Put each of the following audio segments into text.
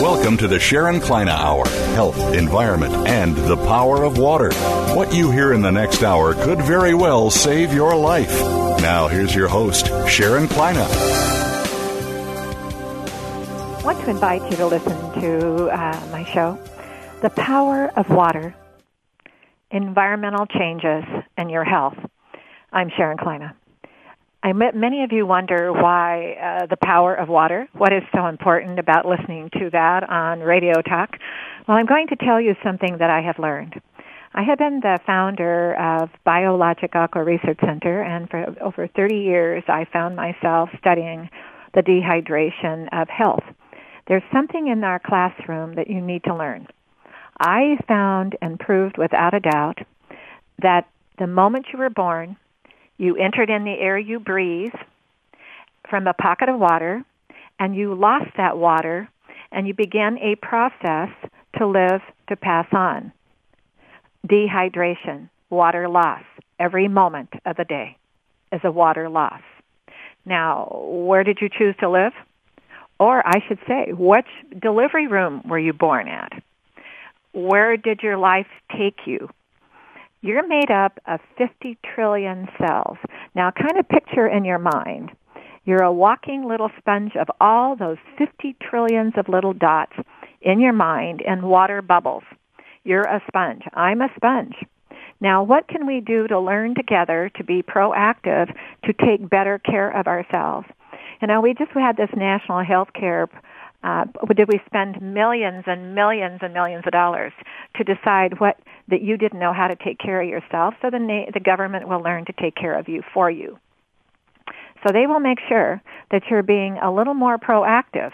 Welcome to the Sharon Kleina Hour, health, environment, and the power of water. What you hear in the next hour could very well save your life. Now, here's your host, Sharon Kleina. I want to invite you to listen to my show, The Power of Water, Environmental Changes and Your Health. I'm Sharon Kleina. I met many of you wonder why the power of water, what is so important about listening to that on Radio Talk. Well, I'm going to tell you something that I have learned. I have been the founder of Biologic Aqua Research Center, and for over 30 years I found myself studying the dehydration of health. There's something in our classroom that you need to learn. I found and proved without a doubt that the moment you were born, you entered in the air you breathe from a pocket of water, and you lost that water, and you began a process to live, to pass on. Dehydration, water loss, every moment of the day is a water loss. Now, where did you choose to live? Or I should say, which delivery room were you born at? Where did your life take you? You're made up of 50 trillion cells. Now, kind of picture in your mind, you're a walking little sponge of all those 50 trillions of little dots in your mind and water bubbles. You're a sponge. I'm a sponge. Now, what can we do to learn together, to be proactive, to take better care of ourselves? You know, we just had this national health care did we spend millions and millions and millions of dollars to decide what that you didn't know how to take care of yourself, so the government will learn to take care of you for you. So they will make sure that you're being a little more proactive.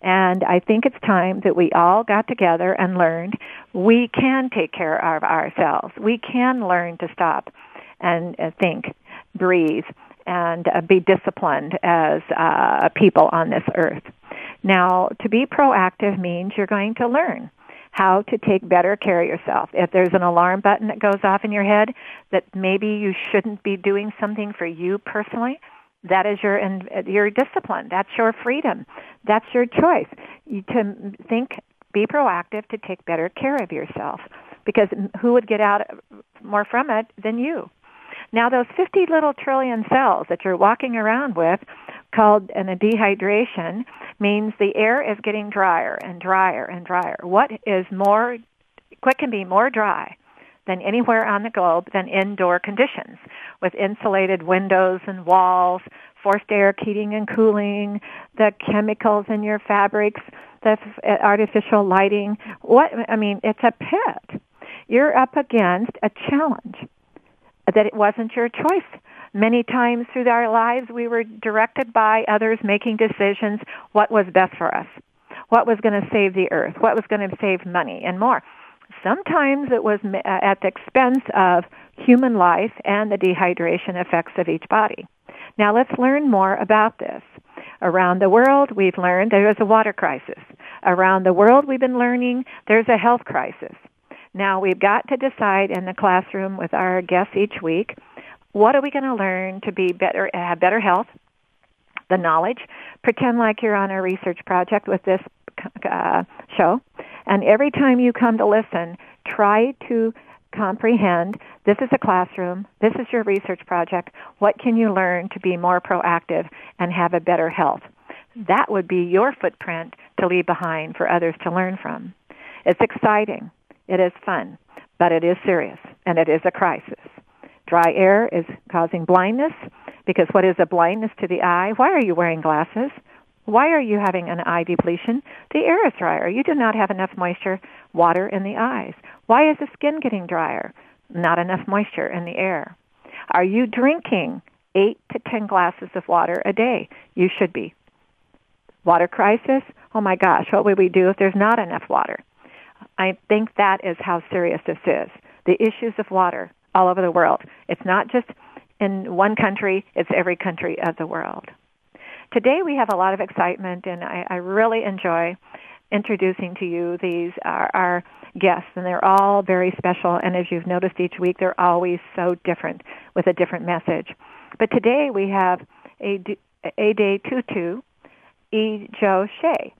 And I think it's time that we all got together and learned we can take care of ourselves. We can learn to stop and think, breathe, and be disciplined as people on this earth. Now, to be proactive means you're going to learn how to take better care of yourself. If there's an alarm button that goes off in your head that maybe you shouldn't be doing something for you personally, that is your discipline. That's your freedom. That's your choice. To think, be proactive, to take better care of yourself, because who would get out more from it than you? Now, those 50 little trillion cells that you're walking around with, called a dehydration, means the air is getting drier and drier and drier. What can be more dry than anywhere on the globe than indoor conditions, with insulated windows and walls, forced air heating and cooling, the chemicals in your fabrics, the artificial lighting? It's a pit. You're up against a challenge that it wasn't your choice. Many times through our lives, we were directed by others making decisions what was best for us, what was going to save the earth, what was going to save money, and more. Sometimes it was at the expense of human life and the dehydration effects of each body. Now, let's learn more about this. Around the world, we've learned there is a water crisis. Around the world, we've been learning there's a health crisis. Now, we've got to decide in the classroom with our guests each week, what are we going to learn to be better, have better health, the knowledge? Pretend like you're on a research project with this show. And every time you come to listen, try to comprehend, this is a classroom, this is your research project, what can you learn to be more proactive and have a better health? That would be your footprint to leave behind for others to learn from. It's exciting. It is fun, but it is serious, and it is a crisis. Dry air is causing blindness, because what is a blindness to the eye? Why are you wearing glasses? Why are you having an eye depletion? The air is drier. You do not have enough moisture. water in the eyes. Why is the skin getting drier? Not enough moisture in the air. Are you drinking 8 to 10 glasses of water a day? You should be. Water crisis? Oh, my gosh, what would we do if there's not enough water? I think that is how serious this is, the issues of water all over the world. It's not just in one country, it's every country of the world. Today we have a lot of excitement, and I really enjoy introducing to you these our guests, and they're all very special, and as you've noticed each week, they're always so different with a different message. But today we have Adetutu E. Joe Shea.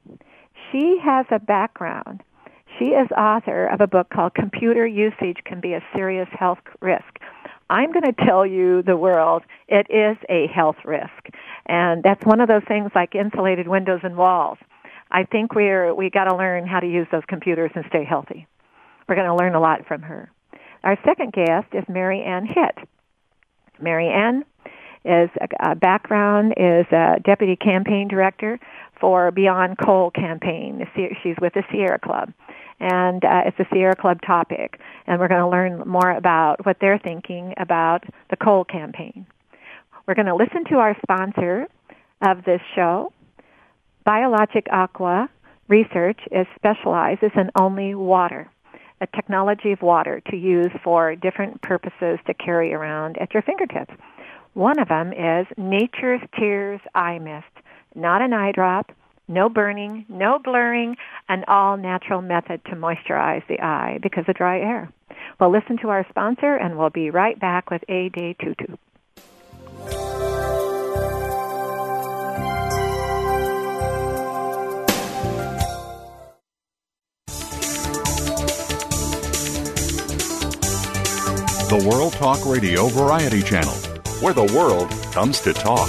She has a background. She is author of a book called Computer Usage Can Be a Serious Health Risk. I'm going to tell you, the world, it is a health risk. And that's one of those things like insulated windows and walls. I think we got to learn how to use those computers and stay healthy. We're going to learn a lot from her. Our second guest is Mary Ann Hitt. Mary Ann is a background is a deputy campaign director for Beyond Coal campaign. She's with the Sierra Club, and it's a Sierra Club topic, and we're going to learn more about what they're thinking about the coal campaign. We're going to listen to our sponsor of this show. Biologic Aqua Research specializes in only water, a technology of water to use for different purposes to carry around at your fingertips. One of them is Nature's Tears Eye Mist, not an eye drop, no burning, no blurring, an all-natural method to moisturize the eye because of dry air. We'll listen to our sponsor, and we'll be right back with Adetutu. The World Talk Radio Variety Channel, where the world comes to talk.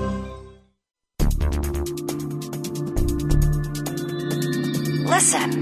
Listen.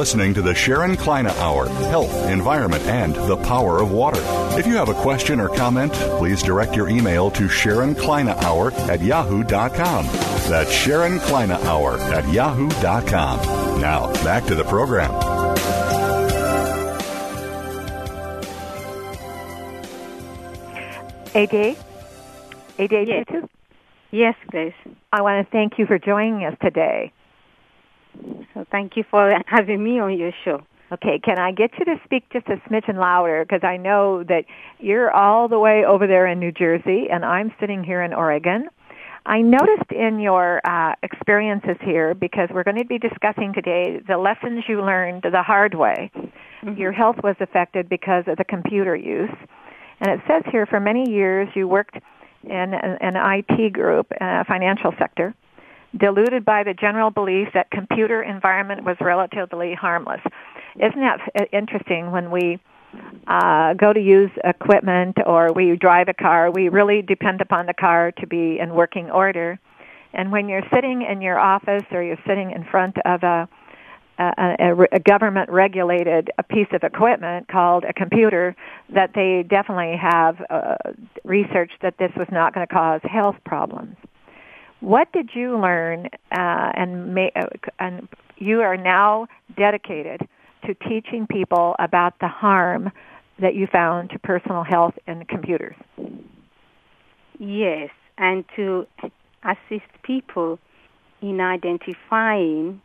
Listening to the Sharon Kleina Hour, Health, Environment, and the Power of Water. If you have a question or comment, please direct your email to SharonKleinaHour@yahoo.com. That's SharonKleinaHour@yahoo.com. Now, back to the program. AJ, yes. Yes, please. I want to thank you for joining us today. So thank you for having me on your show. Okay, can I get you to speak just a smidgen louder? Because I know that you're all the way over there in New Jersey, and I'm sitting here in Oregon. I noticed in your experiences here, because we're going to be discussing today the lessons you learned the hard way. Mm-hmm. Your health was affected because of the computer use. And it says here, for many years you worked in an IT group, financial sector, deluded by the general belief that computer environment was relatively harmless. Isn't that interesting? When we go to use equipment or we drive a car, we really depend upon the car to be in working order. And when you're sitting in your office or you're sitting in front of a government-regulated piece of equipment called a computer, that they definitely have researched that this was not going to cause health problems. What did you learn, and you are now dedicated to teaching people about the harm that you found to personal health and computers? Yes, and to assist people in identifying,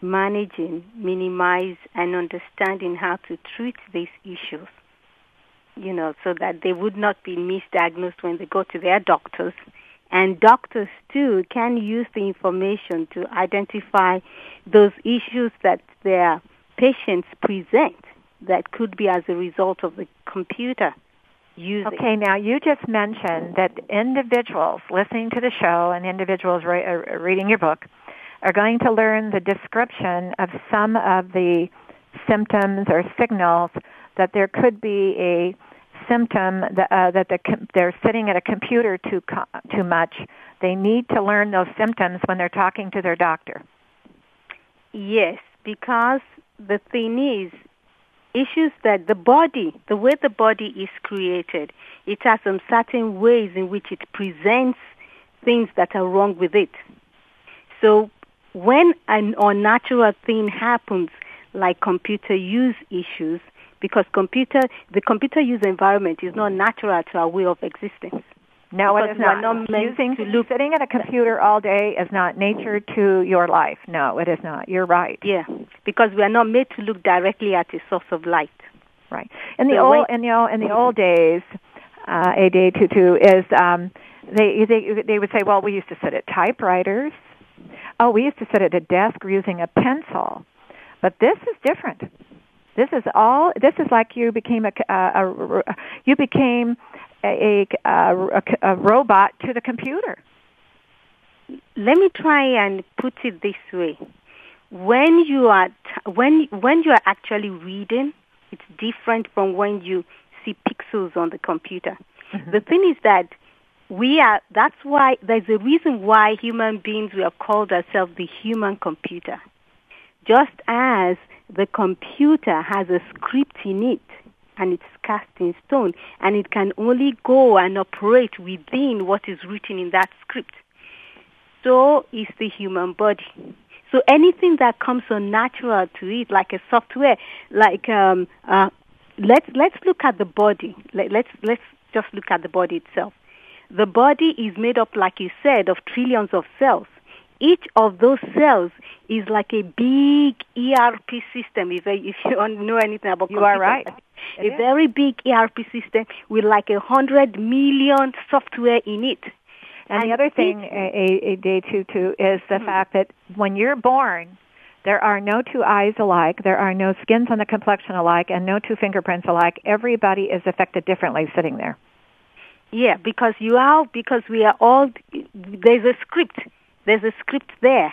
managing, minimize, and understanding how to treat these issues, so that they would not be misdiagnosed when they go to their doctors. And doctors, too, can use the information to identify those issues that their patients present that could be as a result of the computer using. Okay, now you just mentioned that individuals listening to the show and individuals reading your book are going to learn the description of some of the symptoms or signals that there could be a symptom that they're sitting at a computer too much. They need to learn those symptoms when they're talking to their doctor. Yes, because the thing is, issues that the body, the way the body is created, it has some certain ways in which it presents things that are wrong with it. So when an unnatural thing happens, like computer use issues, because the computer use environment is not natural to our way of existence. No, it is not. Sitting at a computer all day is not nature to your life. No, it is not. You're right. Yeah, because we are not made to look directly at a source of light. Right. In the old days, Adetutu is they would say, well, we used to sit at typewriters. Oh, we used to sit at a desk using a pencil. But this is different. This is like you became a robot to the computer. Let me try and put it this way: when you are actually reading, it's different from when you see pixels on the computer. Mm-hmm. The thing is that that's why there's a reason why human beings we have called ourselves the human computer, just as the computer has a script in it, and it's cast in stone, and it can only go and operate within what is written in that script. So is the human body. So anything that comes unnatural to it, like a software, like let's look at the body. Let's just look at the body itself. The body is made up, like you said, of trillions of cells. Each of those cells is like a big ERP system, if you don't know anything about computers. You are right. A very big ERP system with like 100 million software in it. And the other thing, Adetutu, is the fact that when you're born, there are no two eyes alike, there are no skins on the complexion alike, and no two fingerprints alike. Everybody is affected differently sitting there. Yeah, because we are all, there's a script. There's a script there,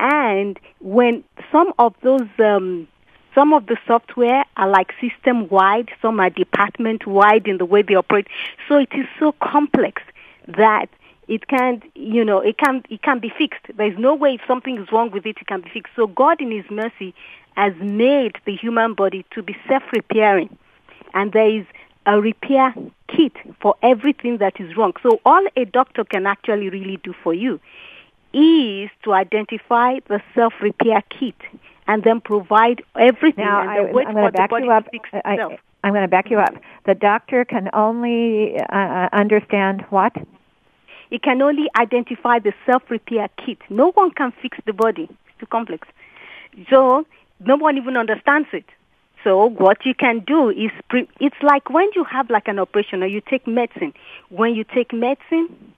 and when some of those, some of the software are like system-wide, some are department-wide in the way they operate. So it is so complex that it can be fixed. There's no way if something is wrong with it, it can be fixed. So God, in His mercy, has made the human body to be self-repairing, and there is a repair kit for everything that is wrong. So all a doctor can actually really do for you is to identify the self-repair kit and then provide everything. Now, I'm going to back you up. The doctor can only understand what? It can only identify the self-repair kit. No one can fix the body. It's too complex. So no one even understands it. So what you can do is, it's like when you have like an operation or you take medicine. When you take medicine,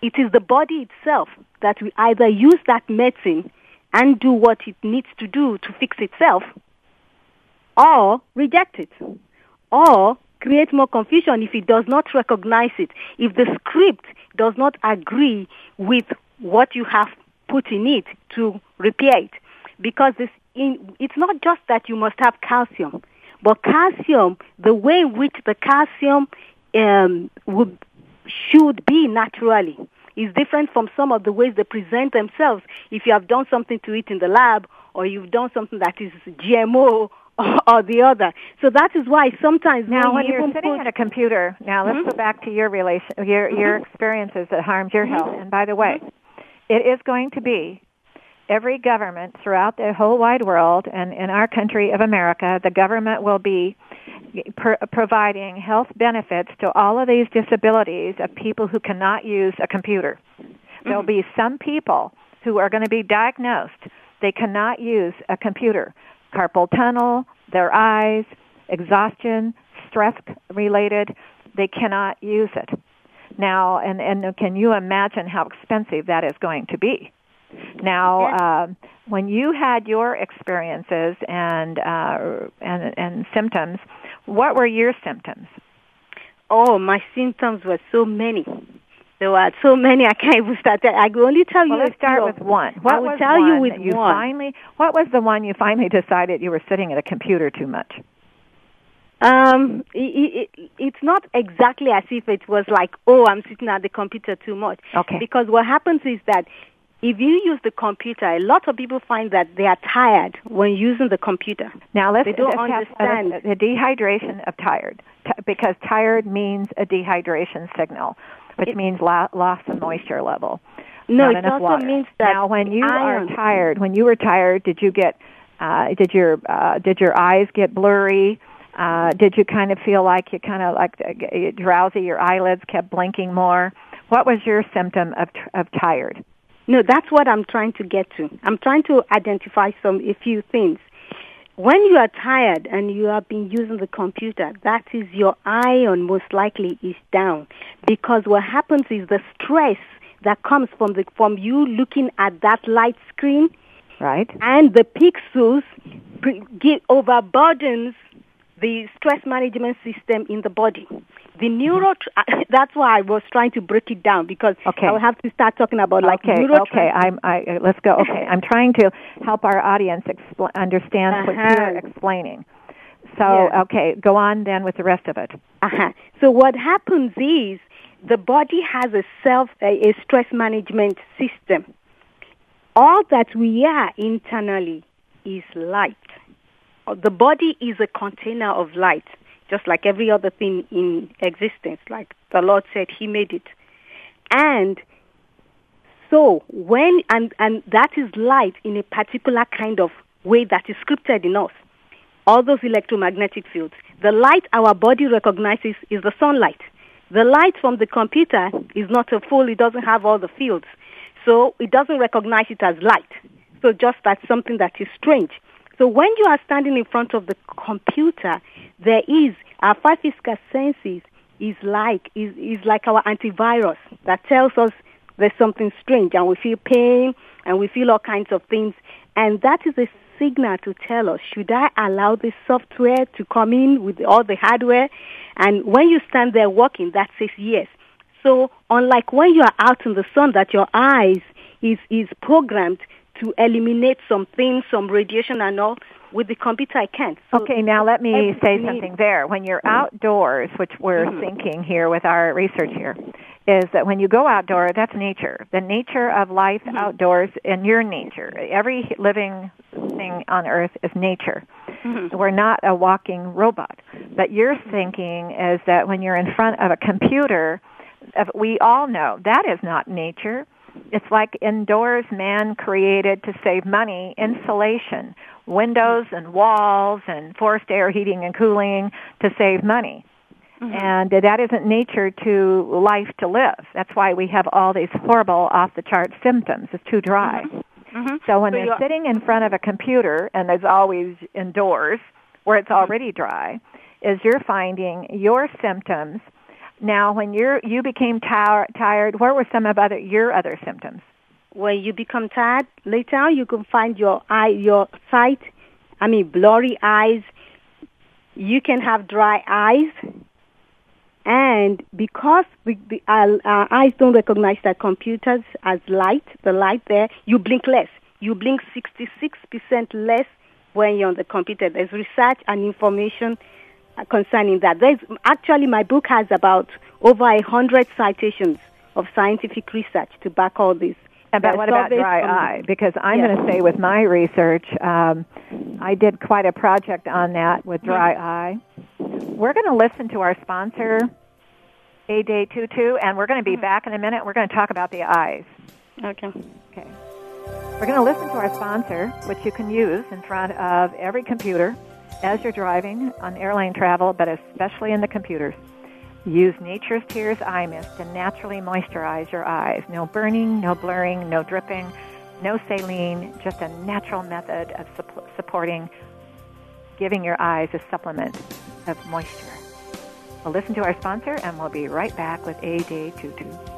it is the body itself that will either use that medicine and do what it needs to do to fix itself, or reject it, or create more confusion if it does not recognize it, if the script does not agree with what you have put in it to repair it. Because it's not just that you must have calcium, but calcium, the way in which the calcium should be naturally is different from some of the ways they present themselves if you have done something to it in the lab or you've done something that is GMO or the other. So that is why sometimes now when you're sitting at a computer, now let's go back to your your experiences that harmed your health. And by the way, it is going to be every government throughout the whole wide world, and in our country of America, the government will be providing health benefits to all of these disabilities of people who cannot use a computer. There'll be some people who are going to be diagnosed. They cannot use a computer. Carpal tunnel, their eyes, exhaustion, stress-related, they cannot use it. now, and can you imagine how expensive that is going to be? Now, when you had your experiences and symptoms, what were your symptoms? Oh, my symptoms were so many. There were so many I can't even start that. I can only tell you. Well, let's start with one. I will tell you with one. What was the one you finally decided you were sitting at a computer too much? It's not exactly as if it was like, oh, I'm sitting at the computer too much. Okay. Because what happens is that if you use the computer, a lot of people find that they are tired when using the computer. Now, they don't understand the dehydration of tired, because tired means a dehydration signal, which means loss of moisture level. No, it also water. Means that now, when you are tired, when you were tired, did you get did your eyes get blurry? Did you kind of feel like you kind of like drowsy? Your eyelids kept blinking more. What was your symptom of tired? No, that's what I'm trying to get to. I'm trying to identify a few things. When you are tired and you have been using the computer, that is your iron most likely is down, because what happens is the stress that comes from you looking at that light screen, right? And the pixels overburdens the stress management system in the body. The that's why I was trying to break it down, because I will have to start talking about let's go. Okay, I'm trying to help our audience understand what you're explaining. So, go on then with the rest of it. So what happens is the body has a stress management system. All that we are internally is light. The body is a container of light, just like every other thing in existence, like the Lord said he made it. And so and that is light in a particular kind of way that is scripted in us, all those electromagnetic fields. The light our body recognizes is the sunlight. The light from the computer is not a full, it doesn't have all the fields. So it doesn't recognize it as light. So just that's something that is strange. So when you are standing in front of the computer, our physical senses is like our antivirus that tells us there's something strange, and we feel pain and we feel all kinds of things, and that is a signal to tell us, should I allow this software to come in with all the hardware? And when you stand there working, that says yes. So unlike when you are out in the sun, that your eyes is programmed to eliminate some things, some radiation and all, with the computer I can't. So okay, now let me say something there. When you're outdoors, which we're thinking here with our research here, is that when you go outdoors, that's nature. The nature of life outdoors and your nature. Every living thing on Earth is nature. We're not a walking robot. But your thinking is that when you're in front of a computer, we all know that is not nature. It's like indoors, man created to save money, insulation, windows and walls and forced air heating and cooling to save money. And that isn't nature to life to live. That's why we have all these horrible off-the-chart symptoms. It's too dry. So when you're sitting in front of a computer, and there's always indoors where it's already dry, is you're finding your symptoms. Now, when you became tired, where were some of your other symptoms? When you become tired, later on you can find your sight. I mean, blurry eyes. You can have dry eyes, and because our eyes don't recognize the computers as light, the light there, you blink less. You blink 66% less when you're on the computer. There's research and information concerning that. Actually, my book has about over 100 citations of scientific research to back all this. But what about dry eye? Because I'm going to say with my research, I did quite a project on that with dry eye. We're going to listen to our sponsor, Adetutu, and we're going to be back in a minute. We're going to talk about the eyes. Okay. We're going to listen to our sponsor, which you can use in front of every computer as you're driving on airline travel, but especially in the computers. Use Nature's Tears Eye Mist to naturally moisturize your eyes. No burning, no blurring, no dripping, no saline, just a natural method of supporting, giving your eyes a supplement of moisture. We'll listen to our sponsor, and we'll be right back with Adetutu.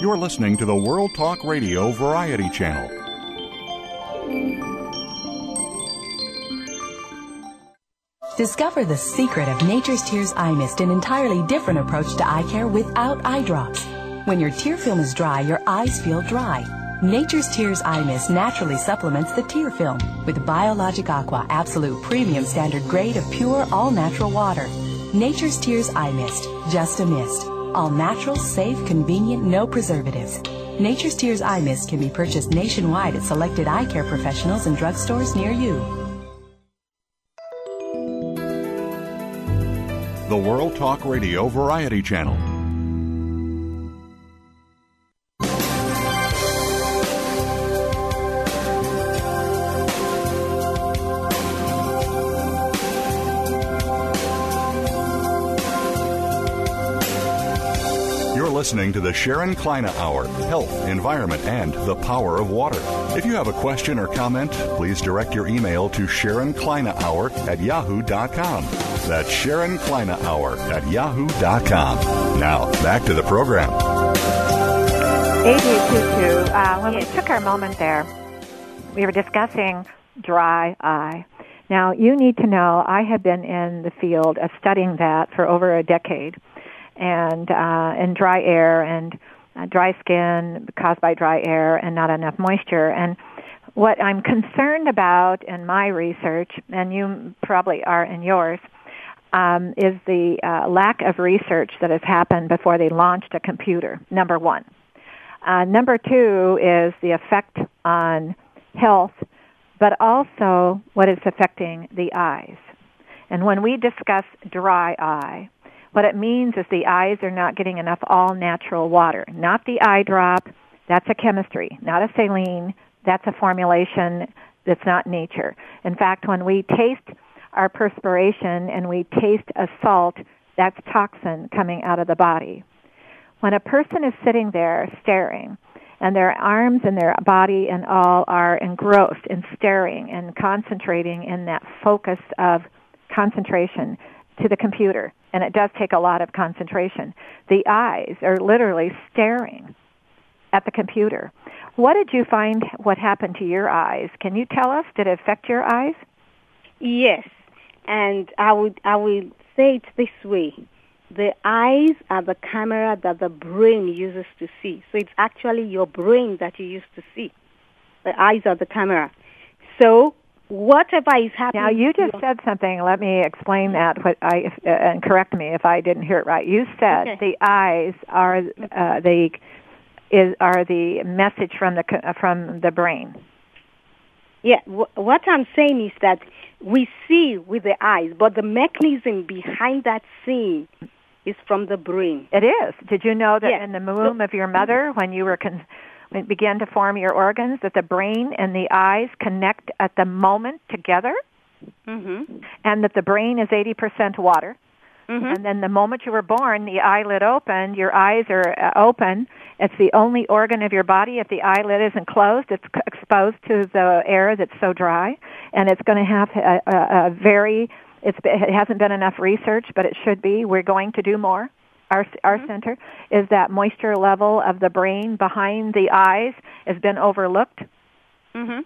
You're listening to the World Talk Radio Variety Channel. Discover the secret of Nature's Tears Eye Mist, an entirely different approach to eye care without eye drops. When your tear film is dry, your eyes feel dry. Nature's Tears Eye Mist naturally supplements the tear film with Biologic Aqua Absolute Premium Standard Grade of pure, all-natural water. Nature's Tears Eye Mist, just a mist. All natural, safe, convenient, no preservatives. Nature's Tears Eye Mist can be purchased nationwide at selected eye care professionals and drugstores near you. The World Talk Radio Variety Channel. Listening to the Sharon Kleina Hour, Health, Environment, and the Power of Water. If you have a question or comment, please direct your email to SharonKleinaHour@yahoo.com. That's SharonKleinaHour@yahoo.com. Now, back to the program. Adetutu, when we took our moment there, we were discussing dry eye. Now, you need to know I have been in the field of studying that for over a decade. And dry air and dry skin caused by dry air and not enough moisture. And what I'm concerned about in my research, and you probably are in yours, is the lack of research that has happened before they launched a computer, number one. Number two is the effect on health, but also what is affecting the eyes. And when we discuss dry eye, what it means is the eyes are not getting enough all-natural water, not the eye drop. That's a chemistry, not a saline. That's a formulation that's not nature. In fact, when we taste our perspiration and we taste a salt, that's toxin coming out of the body. When a person is sitting there staring, and their arms and their body and all are engrossed in staring and concentrating in that focus of concentration to the computer, and it does take a lot of concentration. The eyes are literally staring at the computer. What did you find what happened to your eyes? Can you tell us? Did it affect your eyes? Yes, and I would say it this way. The eyes are the camera that the brain uses to see. So it's actually your brain that you use to see. The eyes are the camera. So whatever is happening. Now, you just said something. Let me explain that, and correct me if I didn't hear it right. You said Okay. The eyes are the message from the brain. Yeah. What I'm saying is that we see with the eyes, but the mechanism behind that seeing is from the brain. It is. Did you know that in the womb of your mother, when you were it began to form your organs, that the brain and the eyes connect at the moment together, mm-hmm. and that the brain is 80% water. Mm-hmm. And then the moment you were born, the eyelid opened, your eyes are open. It's the only organ of your body. If the eyelid isn't closed, it's exposed to the air that's so dry, and it's going to have it hasn't been enough research, but it should be. We're going to do more. Our mm-hmm. center is that moisture level of the brain behind the eyes has been overlooked. Mm-hmm.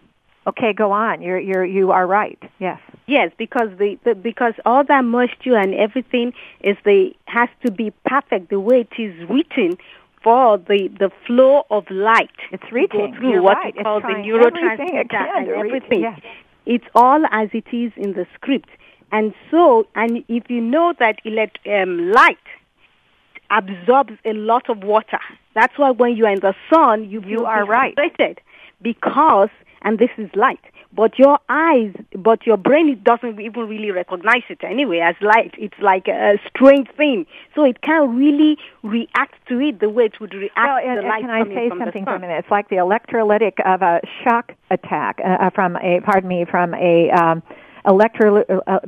Okay, go on. You are right. Yes. Yes, because because all that moisture and everything has to be perfect the way it is written for the flow of light. It's reaching through you call the neurotransmitter and everything. Yes. It's all as it is in the script, and if you know that light absorbs a lot of water. That's why when you are in the sun, you are hydrated, and this is light. But your brain, it doesn't even really recognize it anyway as light. It's like a strange thing, so it can't really react to it the way it would react to the light. Can I say something for a minute? It's like the electrolytic of a shock attack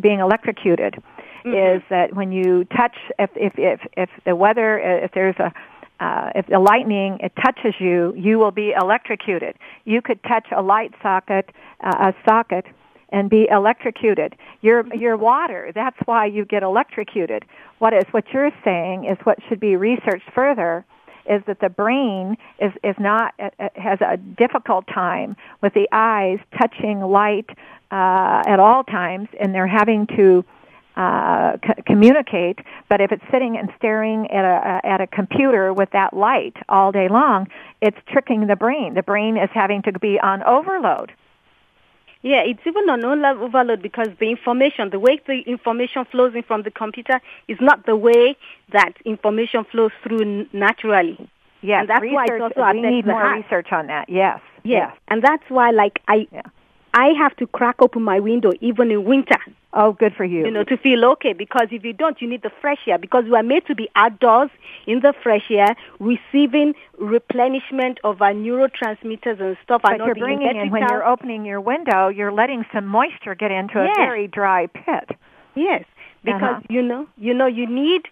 being electrocuted. Mm-hmm. Is that when you touch, if the weather, if there's a If the lightning, it touches you, you will be electrocuted. You could touch a light socket, and be electrocuted. Your water, that's why you get electrocuted. What you're saying is what should be researched further is that the brain has a difficult time with the eyes touching light at all times, and they're having to communicate. But if it's sitting and staring at a computer with that light all day long, it's tricking the brain. The brain is having to be on overload. Yeah, it's even on overload because the way the information flows in from the computer is not the way that information flows through naturally. Yes, and that's why it's also we need more research on that. Yes. And that's why, I have to crack open my window even in winter. Oh, good for you. You know, to feel okay, because if you don't, you need the fresh air, because we are made to be outdoors in the fresh air, receiving replenishment of our neurotransmitters and stuff. But you're bringing in, when you're opening your window, you're letting some moisture get into a very dry pit. Yes. Because you need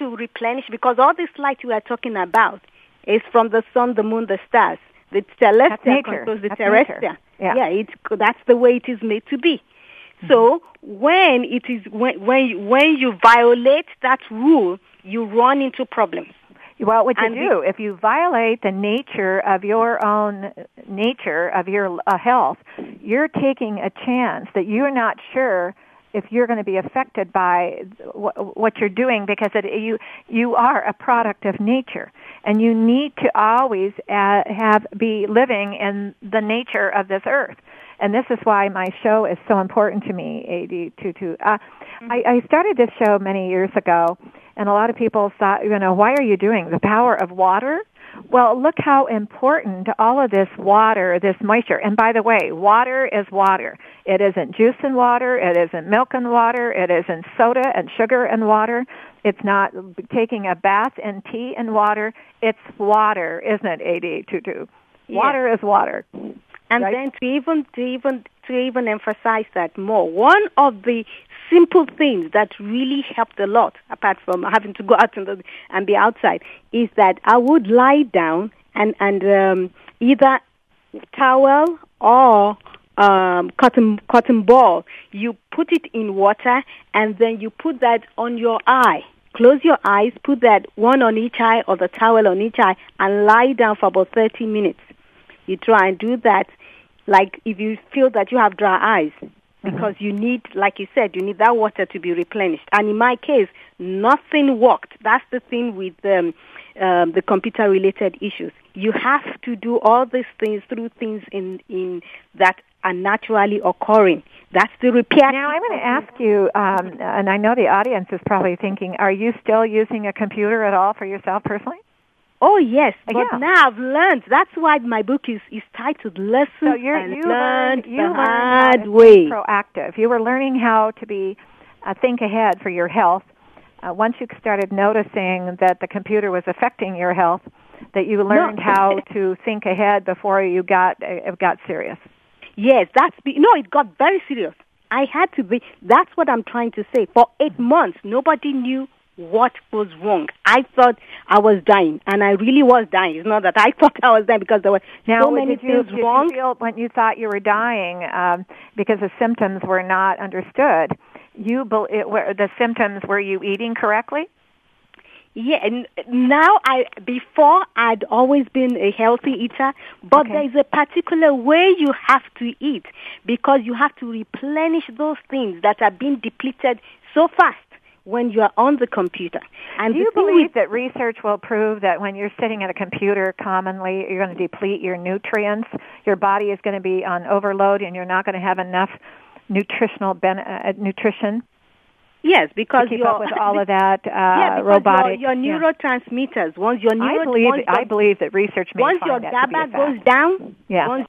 to replenish, because all this light we are talking about is from the sun, the moon, the stars. The celestial controls the terrestrial. Yeah, that's the way it is made to be. Mm-hmm. So when you violate that rule, you run into problems. Well, what you do if you violate the nature of your health, you're taking a chance that you're not sure if you're going to be affected by what you're doing, because you are a product of nature, and you need to always be living in the nature of this earth. And this is why my show is so important to me, Adetutu. I started this show many years ago, and a lot of people thought, why are you doing the power of water? Well, look how important all of this water, this moisture, and by the way, water is water. It isn't juice and water. It isn't milk and water. It isn't soda and sugar and water. It's not taking a bath and tea and water. It's water, isn't it, Adetutu? Water is water. And right? Then to even emphasize that more, one of the simple things that really helped a lot, apart from having to go out and be outside, is that I would lie down and either towel or cotton ball. You put it in water and then you put that on your eye. Close your eyes, put that one on each eye or the towel on each eye, and lie down for about 30 minutes. You try and do that, like if you feel that you have dry eyes, because you need, like you said, you need that water to be replenished. And in my case, nothing worked. That's the thing with the computer-related issues. You have to do all these things through things in that are naturally occurring. That's the repair. Now, I'm going to ask you, and I know the audience is probably thinking, are you still using a computer at all for yourself personally? Oh, yes, but now I've learned. That's why my book is titled Lessons Learned the Hard Way. Proactive. You were learning how to be think ahead for your health. Once you started noticing that the computer was affecting your health, that you learned how to think ahead before you got serious. Yes, it got very serious. I had to be. That's what I'm trying to say. For 8 months, nobody knew what was wrong. I thought I was dying, and I really was dying. It's not that I thought I was dying, because there were so many things wrong. Did you feel when you thought you were dying because the symptoms were not understood? The symptoms were you eating correctly? Yeah, and before I'd always been a healthy eater, but there's a particular way you have to eat, because you have to replenish those things that are being depleted so fast when you are on the computer. And do you believe that research will prove that when you're sitting at a computer commonly, you're going to deplete your nutrients, your body is going to be on overload, and you're not going to have enough nutrition? Yes, because to keep up with all of that robotic. Your neurotransmitters. I believe that research may find once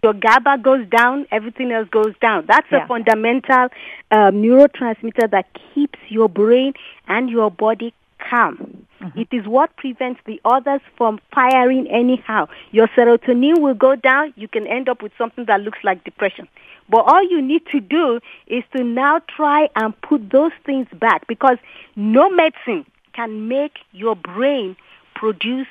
your GABA goes down, everything else goes down. That's a fundamental neurotransmitter that keeps your brain and your body calm. Mm-hmm. It is what prevents the others from firing anyhow. Your serotonin will go down. You can end up with something that looks like depression. But all you need to do is to now try and put those things back, because no medicine can make your brain produce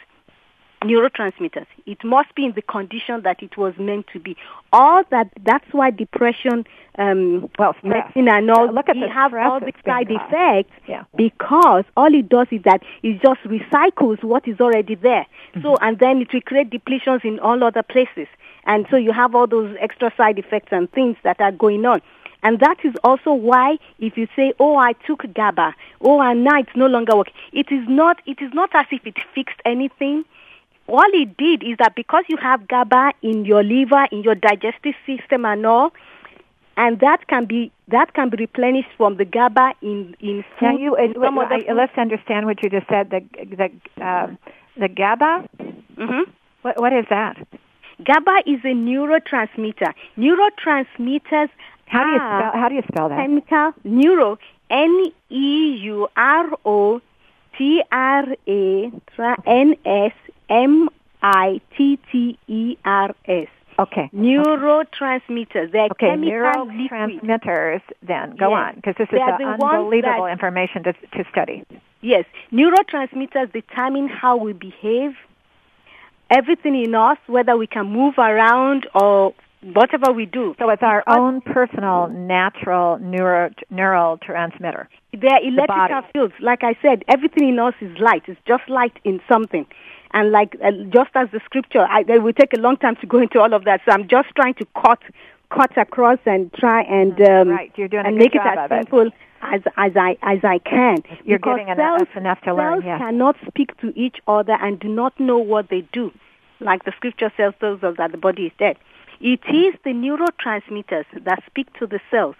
neurotransmitters. It must be in the condition that it was meant to be. All that, that's why depression, medicine and all, we have all the side effects because all it does is that it just recycles what is already there. Mm-hmm. So, and then it will create depletions in all other places. And so you have all those extra side effects and things that are going on. And that is also why if you say, oh, I took GABA, oh, and now it's no longer working, it is not as if it fixed anything. All it did is that because you have GABA in your liver, in your digestive system and all, and that can be replenished from the GABA in food. Now let's understand what you just said, the GABA. Mm-hmm. What is that? GABA is a neurotransmitter. Neurotransmitters. How do you spell that? Chemical neuro, neurotransmitters. Okay. Neurotransmitters. They're chemical neurotransmitters. Then go on, because this is unbelievable information to study. Yes, neurotransmitters determine how we behave. Everything in us, whether we can move around or whatever we do. So it's our own personal natural neural transmitter. They're electrical fields. Like I said, everything in us is light. It's just light in something. And like just as the scripture, it will take a long time to go into all of that. So I'm just trying to cut across and try and You're doing and make it as simple as I can. You're giving enough to learn. Cells cannot speak to each other and do not know what they do. Like the scripture tells us that the body is dead. It is the neurotransmitters that speak to the cells.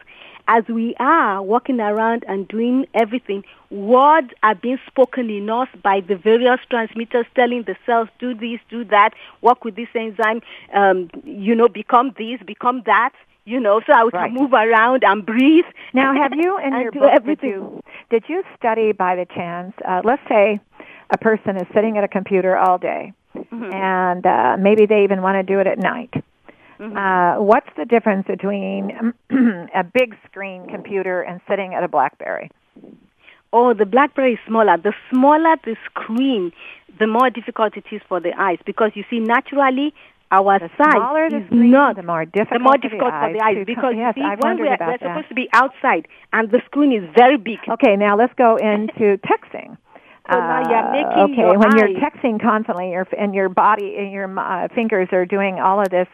As we are walking around and doing everything, words are being spoken in us by the various transmitters telling the cells, do this, do that, work with this enzyme, become this, become that. So I can move around and breathe. Now, have you in your book, did you study by the chance, let's say a person is sitting at a computer all day, mm-hmm. and maybe they even want to do it at night. Mm-hmm. What's the difference between a big screen computer and sitting at a BlackBerry? Oh, the BlackBerry is smaller. The smaller the screen, the more difficult it is for the eyes, because you see naturally our sight is not the more difficult, for the eyes, because we're supposed to be outside and the screen is very big. Okay, now let's go into texting. So now you're making when you're texting constantly, your body and your fingers are doing all of this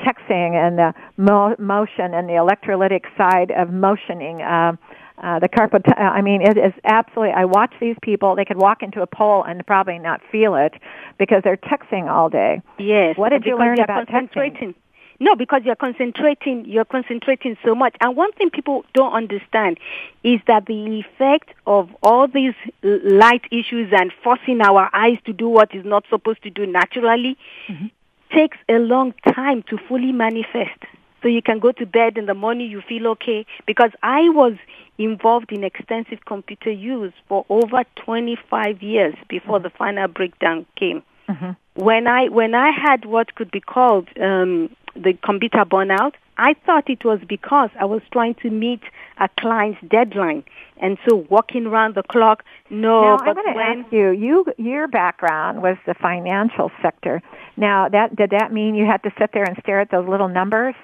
texting and the motion and the electrolytic side of motioning, the carpal. It is absolutely. I watch these people; they could walk into a pole and probably not feel it because they're texting all day. Yes. What did you learn about texting? No, because you're concentrating so much. And one thing people don't understand is that the effect of all these light issues and forcing our eyes to do what is not supposed to do naturally. Mm-hmm. Takes a long time to fully manifest. So you can go to bed in the morning, you feel okay. Because I was involved in extensive computer use for over 25 years before mm-hmm. the final breakdown came. Mm-hmm. When I had what could be called the computer burnout, I thought it was because I was trying to meet a client's deadline. And so walking around the clock, but I'm going to ask your background was the financial sector. Now, did that mean you had to sit there and stare at those little numbers?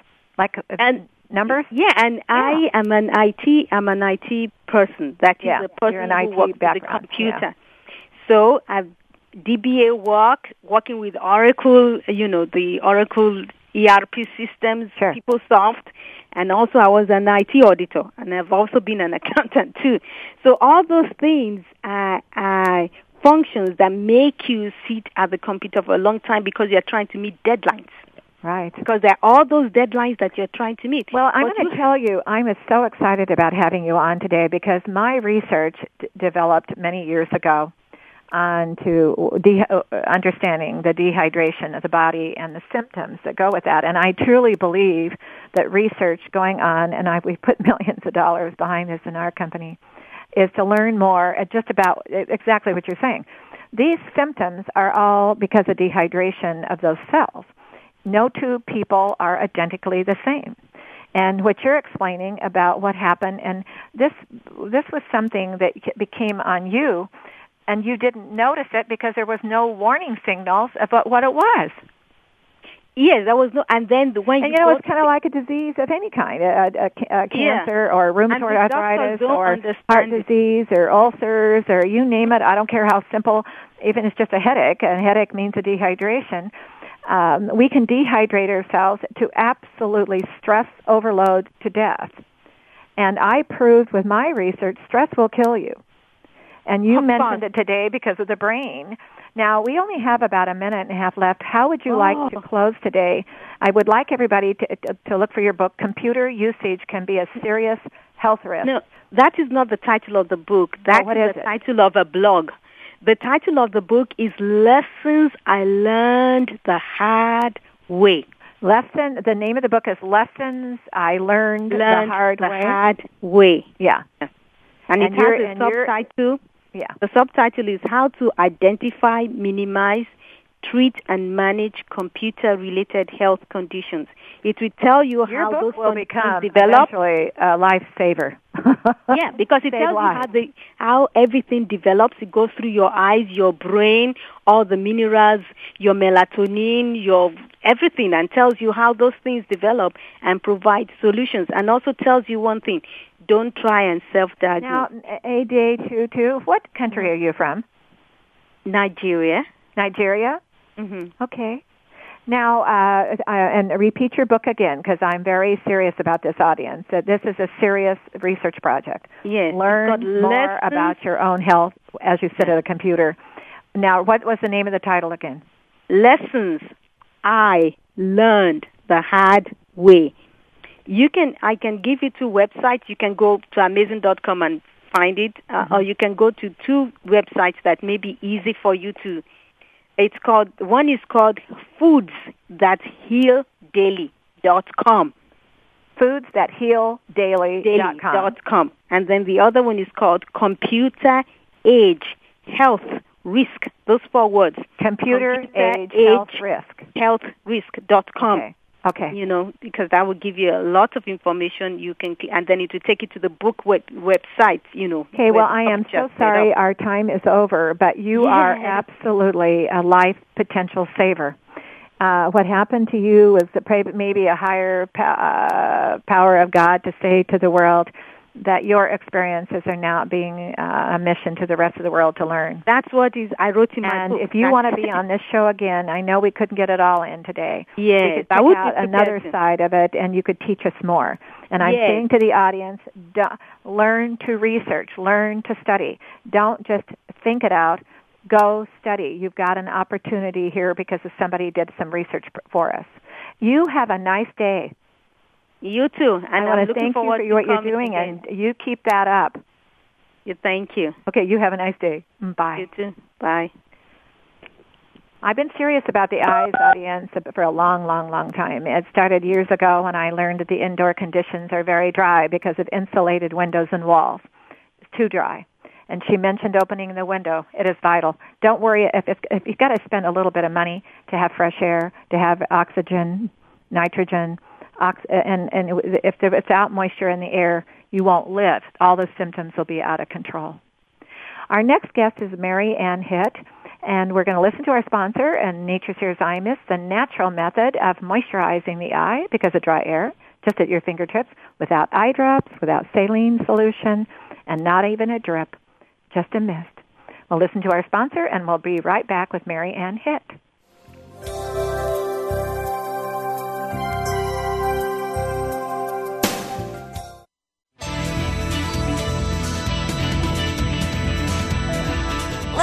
Numbers? Yeah, I'm an IT person. That is a person who works with the computer. Yeah. So I've DBA work, working with Oracle, the Oracle ERP systems, PeopleSoft, and also I was an IT auditor, and I've also been an accountant too. So all those things are functions that make you sit at the computer for a long time because you're trying to meet deadlines. Right. Because there are all those deadlines that you're trying to meet. Well, I'm going to tell you, I'm so excited about having you on today because my research developed many years ago on to understanding the dehydration of the body and the symptoms that go with that. And I truly believe that research going on, and we've put millions of dollars behind this in our company, is to learn more at just about exactly what you're saying. These symptoms are all because of dehydration of those cells. No two people are identically the same. And what you're explaining about what happened, and this was something that became on you, and you didn't notice it because there was no warning signals about what it was. Yes, that was no, and then the way you know, it's kind of like a disease of any kind, cancer or rheumatoid arthritis or heart disease or ulcers or you name it. I don't care how simple, even if it's just a headache, and headache means a dehydration. We can dehydrate ourselves to absolutely stress overload to death. And I proved with my research, stress will kill you. And you mentioned it today because of the brain. Now, we only have about a minute and a half left. How would you like to close today? I would like everybody to look for your book, Computer Usage Can Be a Serious Health Risk. No, that is not the title of the book. That is the title of a blog. The title of the book is Lessons I Learned the Hard Way. The name of the book is Lessons I Learned the Hard Way. Yeah. And it has a subtitle. Yeah. The subtitle is How to Identify, Minimize, Treat, and Manage Computer-Related Health Conditions. It will tell you how those conditions develop. Your book will become a lifesaver. Yeah, because it tells you how everything develops. It goes through your eyes, your brain, all the minerals, your melatonin, your everything, and tells you how those things develop and provide solutions. And also tells you one thing. Don't try and self-diagnose. Now, Adetutu, what country are you from? Nigeria. Nigeria? Mm-hmm. Okay. Now, and repeat your book again, because I'm very serious about this audience. This is a serious research project. Yes. Learn more about your own health as you sit at a computer. Now, what was the name of the title again? Lessons I Learned the Hard Way. I can give you two websites. You can go to Amazon.com and find it, or you can go to two websites that may be easy for you to. One is called foodsthathealdaily.com. Foodsthathealdaily.com. And then the other one is called Computer Age Health Risk. Those four words. Computer Age Health Risk.com. Okay. You know, because that will give you a lot of information. You can, and then it will take you to the book website, you know. Okay, well, I am so sorry our time is over, but you are absolutely a life potential saver. What happened to you was maybe a higher power of God to say to the world that your experiences are now being a mission to the rest of the world to learn. That's what I wrote in my book. And if you want to be on this show again, I know we couldn't get it all in today. Yes. I would out another side of it, and you could teach us more. And I'm saying to the audience, learn to research, learn to study. Don't just think it out. Go study. You've got an opportunity here because somebody did some research for us. You have a nice day. You too. And I want to thank you for what you're doing, and you keep that up. Thank you. Okay, you have a nice day. Bye. You too. Bye. I've been serious about the eyes audience for a long, long, long time. It started years ago when I learned that the indoor conditions are very dry because of insulated windows and walls. It's too dry. And she mentioned opening the window. It is vital. Don't worry if you've got to spend a little bit of money to have fresh air, to have oxygen, nitrogen, and if there is out moisture in the air, you won't live. All the symptoms will be out of control. Our next guest is Mary Ann Hitt, and we're going to listen to our sponsor, and Nature's Tears Eye Mist, the natural method of moisturizing the eye because of dry air, just at your fingertips, without eye drops, without saline solution, and not even a drip, just a mist. We'll listen to our sponsor, and we'll be right back with Mary Ann Hitt.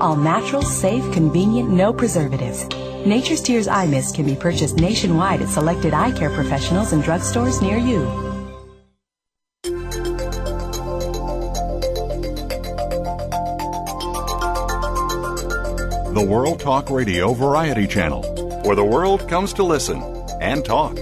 All natural, safe, convenient, no preservatives. Nature's Tears Eye Mist can be purchased nationwide at selected eye care professionals and drugstores near you. the World Talk Radio Variety Channel, where the world comes to listen and talk.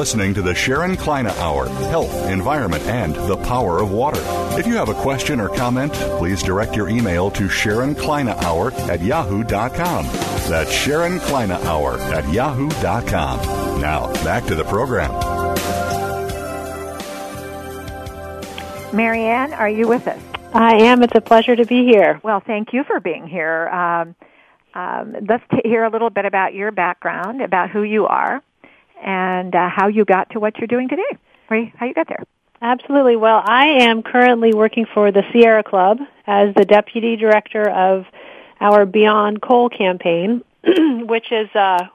Listening to the Sharon Kleina Hour, Health, Environment, and the Power of Water. If you have a question or comment, please direct your email to SharonKleinaHour@yahoo.com. That's SharonKleinaHour@yahoo.com. Now, back to the program. Mary Ann, are you with us? I am. It's a pleasure to be here. Well, thank you for being here. Let's hear a little bit about your background, about who you are, and how you got to what you're doing today, right? How you got there. Absolutely. Well, I am currently working for the Sierra Club as the deputy director of our Beyond Coal campaign, which is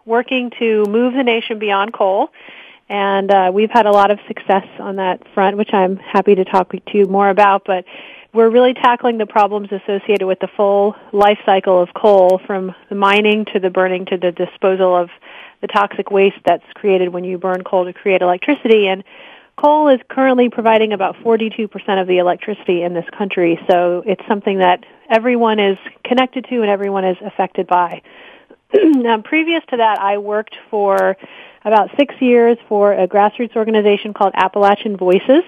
working to move the nation beyond coal. And we've had a lot of success on that front, which I'm happy to talk to you more about. But we're really tackling the problems associated with the full life cycle of coal, from the mining to the burning to the disposal of the toxic waste that's created when you burn coal to create electricity. And coal is currently providing about 42% of the electricity in this country, so it's something that everyone is connected to and everyone is affected by. Now, previous to that, I worked for about 6 years for a grassroots organization called Appalachian Voices,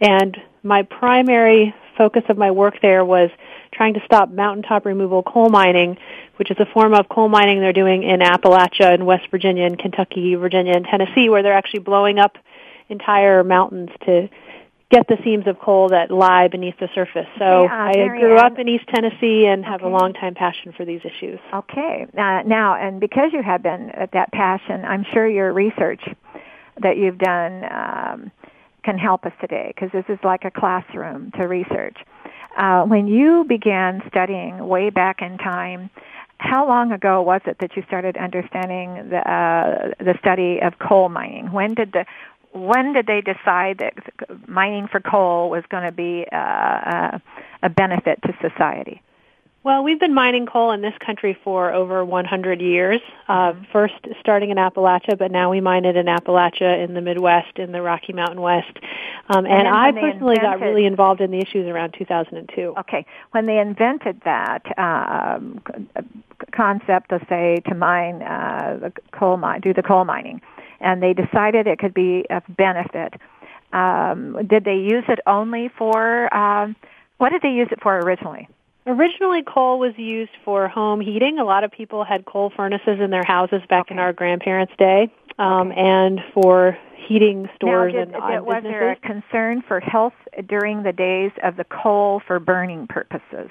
and my primary focus of my work there was trying to stop mountaintop removal coal mining, which is a form of coal mining they're doing in Appalachia and West Virginia and Kentucky, Virginia and Tennessee, where they're actually blowing up entire mountains to get the seams of coal that lie beneath the surface. So I grew up in East Tennessee and have a long-time passion for these issues. Okay. Now, and because you have been at that passion, I'm sure your research that you've done can help us today, because this is like a classroom to research. When you began studying way back in time, how long ago was it that you started understanding the study of coal mining? When did they decide that mining for coal was going to be a benefit to society? Well, we've been mining coal in this country for over 100 years, first starting in Appalachia, but now we mine it in Appalachia, in the Midwest, in the Rocky Mountain West. And I personally got really involved in the issues around 2002. Okay. When they invented that concept of, say, to mine do the coal mining, and they decided it could be of benefit, did they use it only for what did they use it for originally? Originally, coal was used for home heating. A lot of people had coal furnaces in their houses back in our grandparents' day, and for heating stores and businesses. Was there a concern for health during the days of the coal for burning purposes?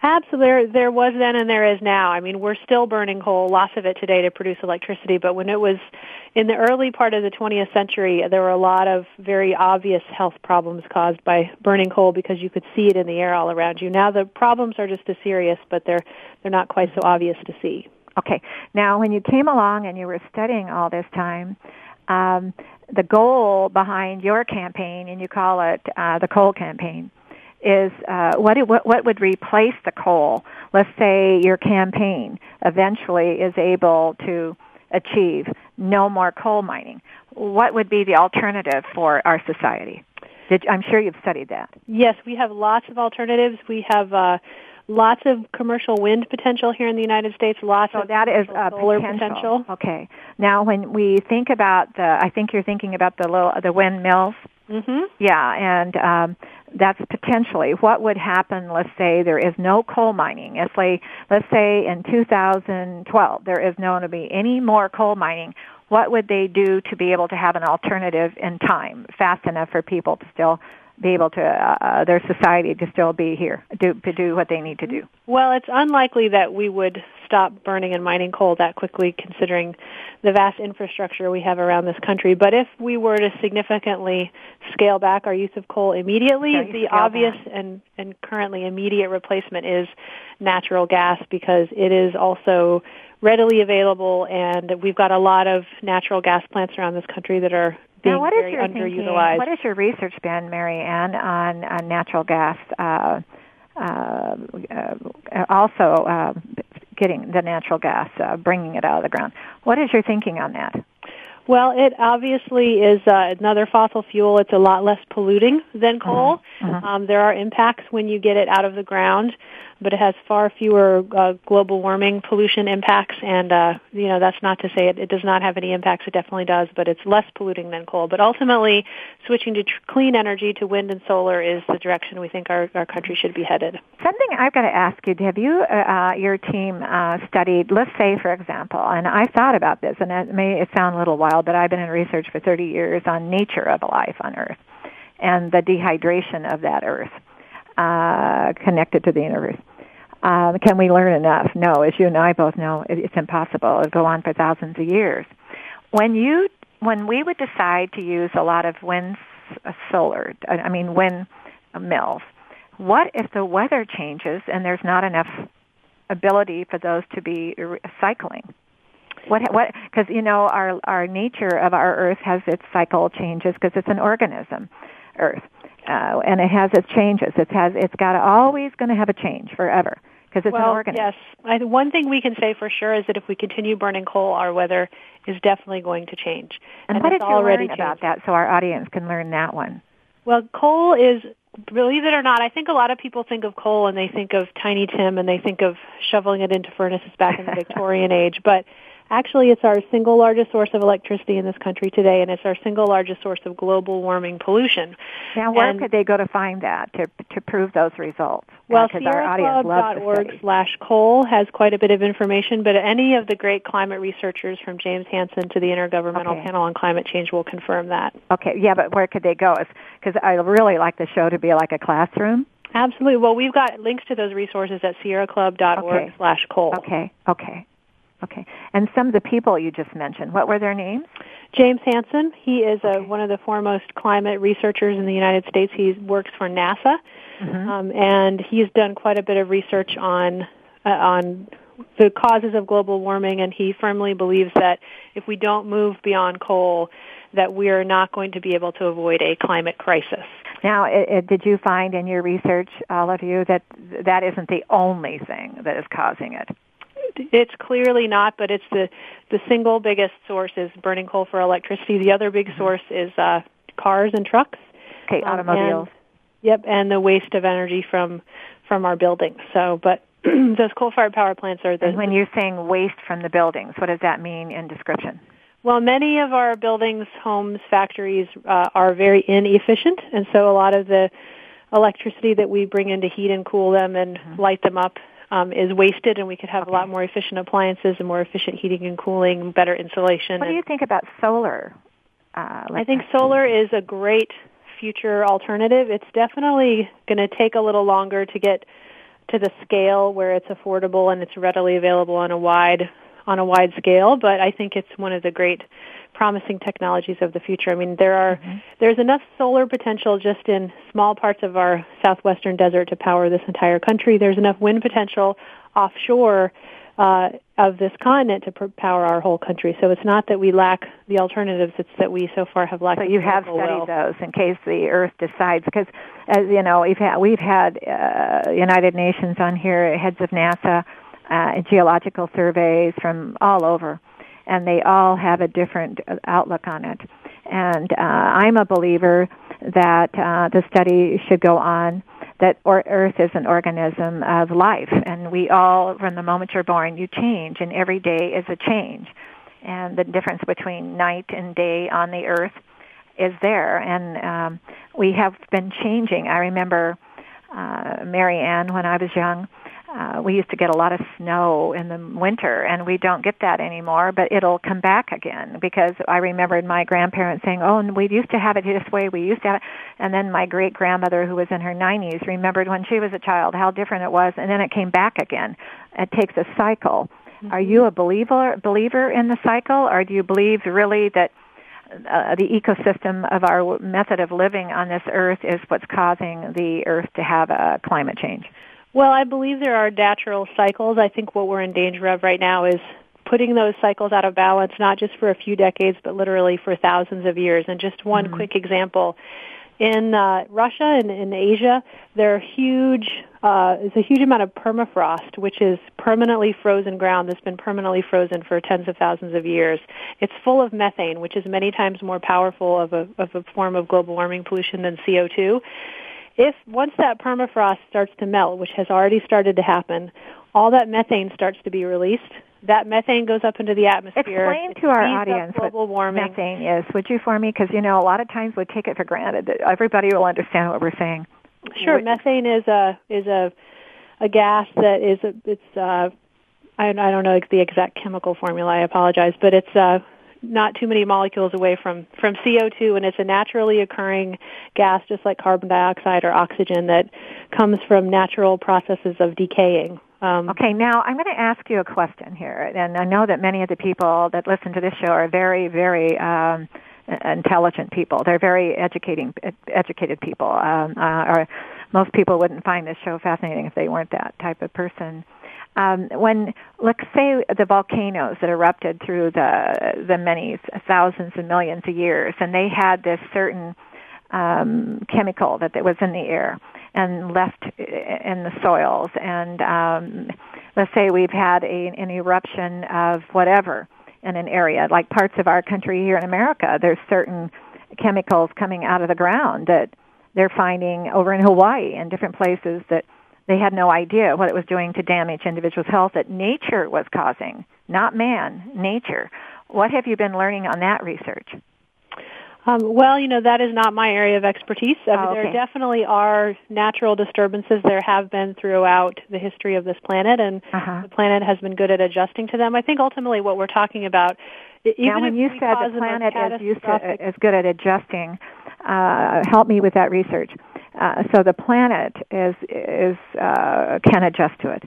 Absolutely. There was then and there is now. I mean, we're still burning coal, lots of it today, to produce electricity. But when it was in the early part of the 20th century, there were a lot of very obvious health problems caused by burning coal, because you could see it in the air all around you. Now the problems are just as serious, but they're not quite so obvious to see. Okay. Now, when you came along and you were studying all this time, the goal behind your campaign, and you call it the coal campaign, is what would replace the coal? Let's say your campaign eventually is able to achieve no more coal mining. What would be the alternative for our society? I'm sure you've studied that. Yes, we have lots of alternatives. We have lots of commercial wind potential here in the United States, solar potential. Okay. Now, when we think about I think you're thinking about the windmills. Mm-hmm. Yeah, and that's potentially what would happen. Let's say there is no coal mining. Let's say in 2012 there is not going to be any more coal mining. What would they do to be able to have an alternative in time, fast enough for people to still be able to their society to still be here to do what they need to do? Well, it's unlikely that we would stop burning and mining coal that quickly, considering the vast infrastructure we have around this country. But if we were to significantly scale back our use of coal immediately, the obvious and currently immediate replacement is natural gas, because it is also readily available, and we've got a lot of natural gas plants around this country that are being very underutilized. What has your research been, Mary Ann, on natural gas, also getting the natural gas, bringing it out of the ground? What is your thinking on that? Well, it obviously is another fossil fuel. It's a lot less polluting than coal. Mm-hmm. There are impacts when you get it out of the ground, but it has far fewer global warming pollution impacts. And, you know, that's not to say it does not have any impacts. It definitely does, but it's less polluting than coal. But ultimately, switching to clean energy, to wind and solar, is the direction we think our country should be headed. Something I've got to ask you, have you, your team, studied, let's say, for example, and I've thought about this, and it may sound a little wild, but I've been in research for 30 years on nature of life on Earth and the dehydration of that Earth connected to the universe. Can we learn enough? No, as you and I both know, it's impossible. It'll go on for thousands of years. When we would decide to use a lot of windmills, what if the weather changes and there's not enough ability for those to be cycling? Because you know our nature of our Earth has its cycle changes because it's an organism, Earth, and it has its changes. It's got always going to have a change forever because it's an organism. Yes, one thing we can say for sure is that if we continue burning coal, our weather is definitely going to change. And what did you learn about that so our audience can learn that one? Well, coal is, believe it or not, I think a lot of people think of coal and they think of Tiny Tim and they think of shoveling it into furnaces back in the Victorian age, but actually, it's our single largest source of electricity in this country today, and it's our single largest source of global warming pollution. Now, where could they go to find that, to prove those results? Well, SierraClub.org/coal has quite a bit of information, but any of the great climate researchers from James Hansen to the Intergovernmental Panel on Climate Change will confirm that. Okay, yeah, but where could they go? Because I really like the show to be like a classroom. Absolutely. Well, we've got links to those resources at SierraClub.org/coal. Okay. And some of the people you just mentioned, what were their names? James Hansen. He is one of the foremost climate researchers in the United States. He works for NASA, mm-hmm. And he's done quite a bit of research on the causes of global warming, and he firmly believes that if we don't move beyond coal, that we are not going to be able to avoid a climate crisis. Now, did you find in your research, all of you, that that isn't the only thing that is causing it? It's clearly not, but it's the single biggest source is burning coal for electricity. The other big source is cars and trucks. Okay, automobiles. And the waste of energy from our buildings. So, but those coal-fired power plants are the... And when you're saying waste from the buildings, what does that mean in description? Well, many of our buildings, homes, factories are very inefficient, and so a lot of the electricity that we bring in to heat and cool them and light them up is wasted, and we could have a lot more efficient appliances and more efficient heating and cooling, better insulation. What do you think about solar? I think solar is a great future alternative. It's definitely going to take a little longer to get to the scale where it's affordable and it's readily available on a wide scale, but I think it's one of the great promising technologies of the future. I mean, there's enough solar potential just in small parts of our southwestern desert to power this entire country. There's enough wind potential offshore of this continent to power our whole country. So it's not that we lack the alternatives, it's that we so far have lacked. So you have studied those in case the Earth decides, because, as you know, we've had United Nations on here, heads of NASA, geological surveys from all over, and they all have a different outlook on it. And I'm a believer that the study should go on, that Earth is an organism of life, and we all, from the moment you're born, you change, and every day is a change. And the difference between night and day on the Earth is there, and we have been changing. I remember, Mary Ann, when I was young, we used to get a lot of snow in the winter, and we don't get that anymore, but it'll come back again, because I remembered my grandparents saying, oh, and we used to have it this way, we used to have it. And then my great-grandmother, who was in her 90s, remembered when she was a child how different it was, and then it came back again. It takes a cycle. Mm-hmm. Are you a believer in the cycle, or do you believe really that the ecosystem of our method of living on this Earth is what's causing the Earth to have a climate change? Well, I believe there are natural cycles. I think what we're in danger of right now is putting those cycles out of balance, not just for a few decades, but literally for thousands of years. And just one quick example. In Russia and in Asia, there are there's a huge amount of permafrost, which is permanently frozen ground that's been permanently frozen for tens of thousands of years. It's full of methane, which is many times more powerful of a form of global warming pollution than CO2. Once that permafrost starts to melt, which has already started to happen, all that methane starts to be released. That methane goes up into the atmosphere. Explain to our audience what methane is, would you, for me? Because, a lot of times we take it for granted that everybody will understand what we're saying. Sure. Methane is a gas that is I don't know the exact chemical formula. I apologize, but it's not too many molecules away from CO2, and it's a naturally occurring gas, just like carbon dioxide or oxygen, that comes from natural processes of decaying. Okay, now I'm going to ask you a question here, and I know that many of the people that listen to this show are very, very intelligent people. They're very educated people. Or most people wouldn't find this show fascinating if they weren't that type of person. When, let's say, the volcanoes that erupted through the many thousands and millions of years, and they had this certain chemical that was in the air and left in the soils, and let's say we've had an eruption of whatever in an area, like parts of our country here in America, there's certain chemicals coming out of the ground that they're finding over in Hawaii and different places that they had no idea what it was doing to damage individuals' health that nature was causing, not man, nature. What have you been learning on that research? Well, that is not my area of expertise. Okay. There definitely are natural disturbances. There have been throughout the history of this planet, and the planet has been good at adjusting to them. I think ultimately what we're talking about, even now, when you said the planet is good at adjusting, help me with that research. So the planet is can adjust to it.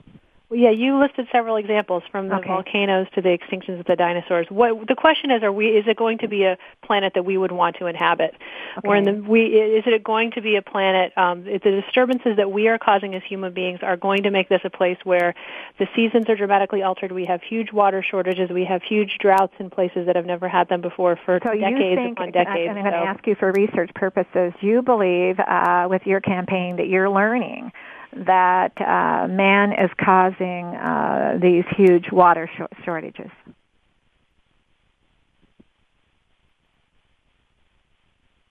Yeah, you listed several examples from the volcanoes to the extinctions of the dinosaurs. What the question is: Is it going to be a planet that we would want to inhabit, or is it going to be a planet? If the disturbances that we are causing as human beings are going to make this a place where the seasons are dramatically altered. We have huge water shortages. We have huge droughts in places that have never had them before for decades upon decades. And I'm going to ask you for research purposes. You believe with your campaign that you're learning that man is causing these huge water shortages.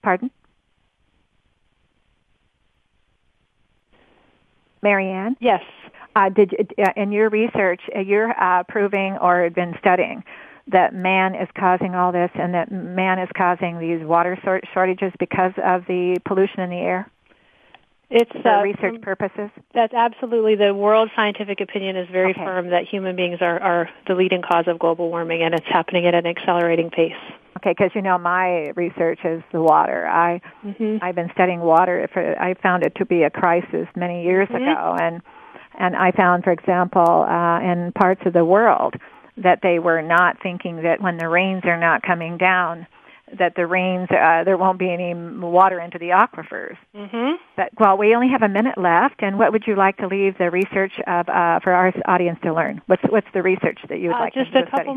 Pardon? Mary Ann? Yes. In your research, you're proving or have been studying that man is causing all this and that man is causing these water shortages because of the pollution in the air? It's for research purposes? That's absolutely. The world scientific opinion is very firm that human beings are the leading cause of global warming, and it's happening at an accelerating pace. Okay, because my research is the water. I've been studying water. I found it to be a crisis many years ago, and I found, for example, in parts of the world that they were not thinking that when the rains are not coming down, that the rains, there won't be any water into the aquifers. But, well, we only have a minute left, and what would you like to leave the research of, for our audience to learn? What's the research that you would like to study? Just a couple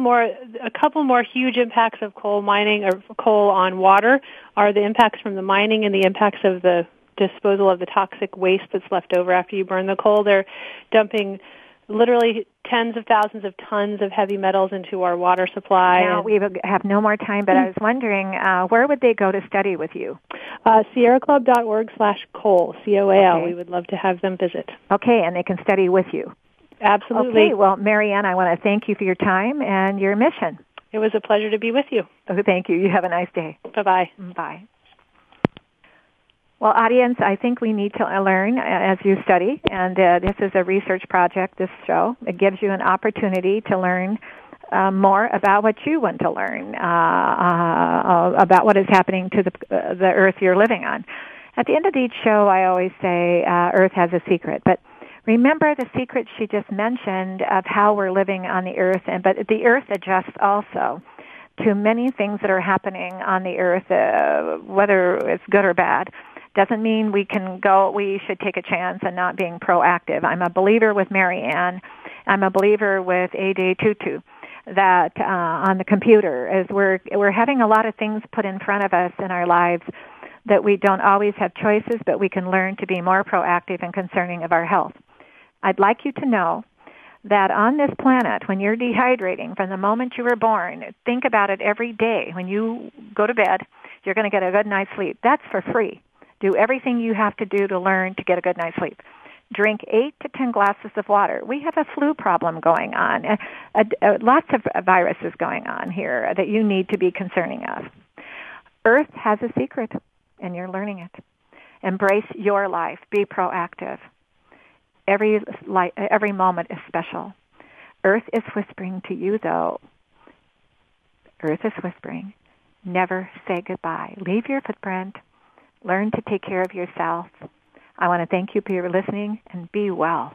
more huge impacts of coal mining or coal on water are the impacts from the mining and the impacts of the disposal of the toxic waste that's left over after you burn the coal. They're dumping literally tens of thousands of tons of heavy metals into our water supply. Now we have no more time, but I was wondering, where would they go to study with you? SierraClub.org/coal, COAL. We would love to have them visit. Okay, and they can study with you. Absolutely. Okay, well, Mary Ann, I want to thank you for your time and your mission. It was a pleasure to be with you. Oh, thank you. You have a nice day. Bye-bye. Bye. Well, audience, I think we need to learn as you study, and this is a research project, this show. It gives you an opportunity to learn more about what you want to learn, about what is happening to the earth you're living on. At the end of each show, I always say earth has a secret, but remember the secret she just mentioned of how we're living on the earth, but the earth adjusts also to many things that are happening on the earth, whether it's good or bad. Doesn't mean we should take a chance and not being proactive. I'm a believer with Mary Ann. I'm a believer with Adetutu that on the computer, as we're having a lot of things put in front of us in our lives that we don't always have choices, but we can learn to be more proactive and concerning of our health. I'd like you to know that on this planet, when you're dehydrating from the moment you were born, think about it every day. When you go to bed, you're going to get a good night's sleep. That's for free. Do everything you have to do to learn to get a good night's sleep. Drink 8 to 10 glasses of water. We have a flu problem going on. Lots of viruses going on here that you need to be concerning of. Earth has a secret, and you're learning it. Embrace your life. Be proactive. Every moment is special. Earth is whispering to you, though. Earth is whispering. Never say goodbye. Leave your footprint. Learn to take care of yourself. I want to thank you for your listening, and be well.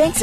Thanks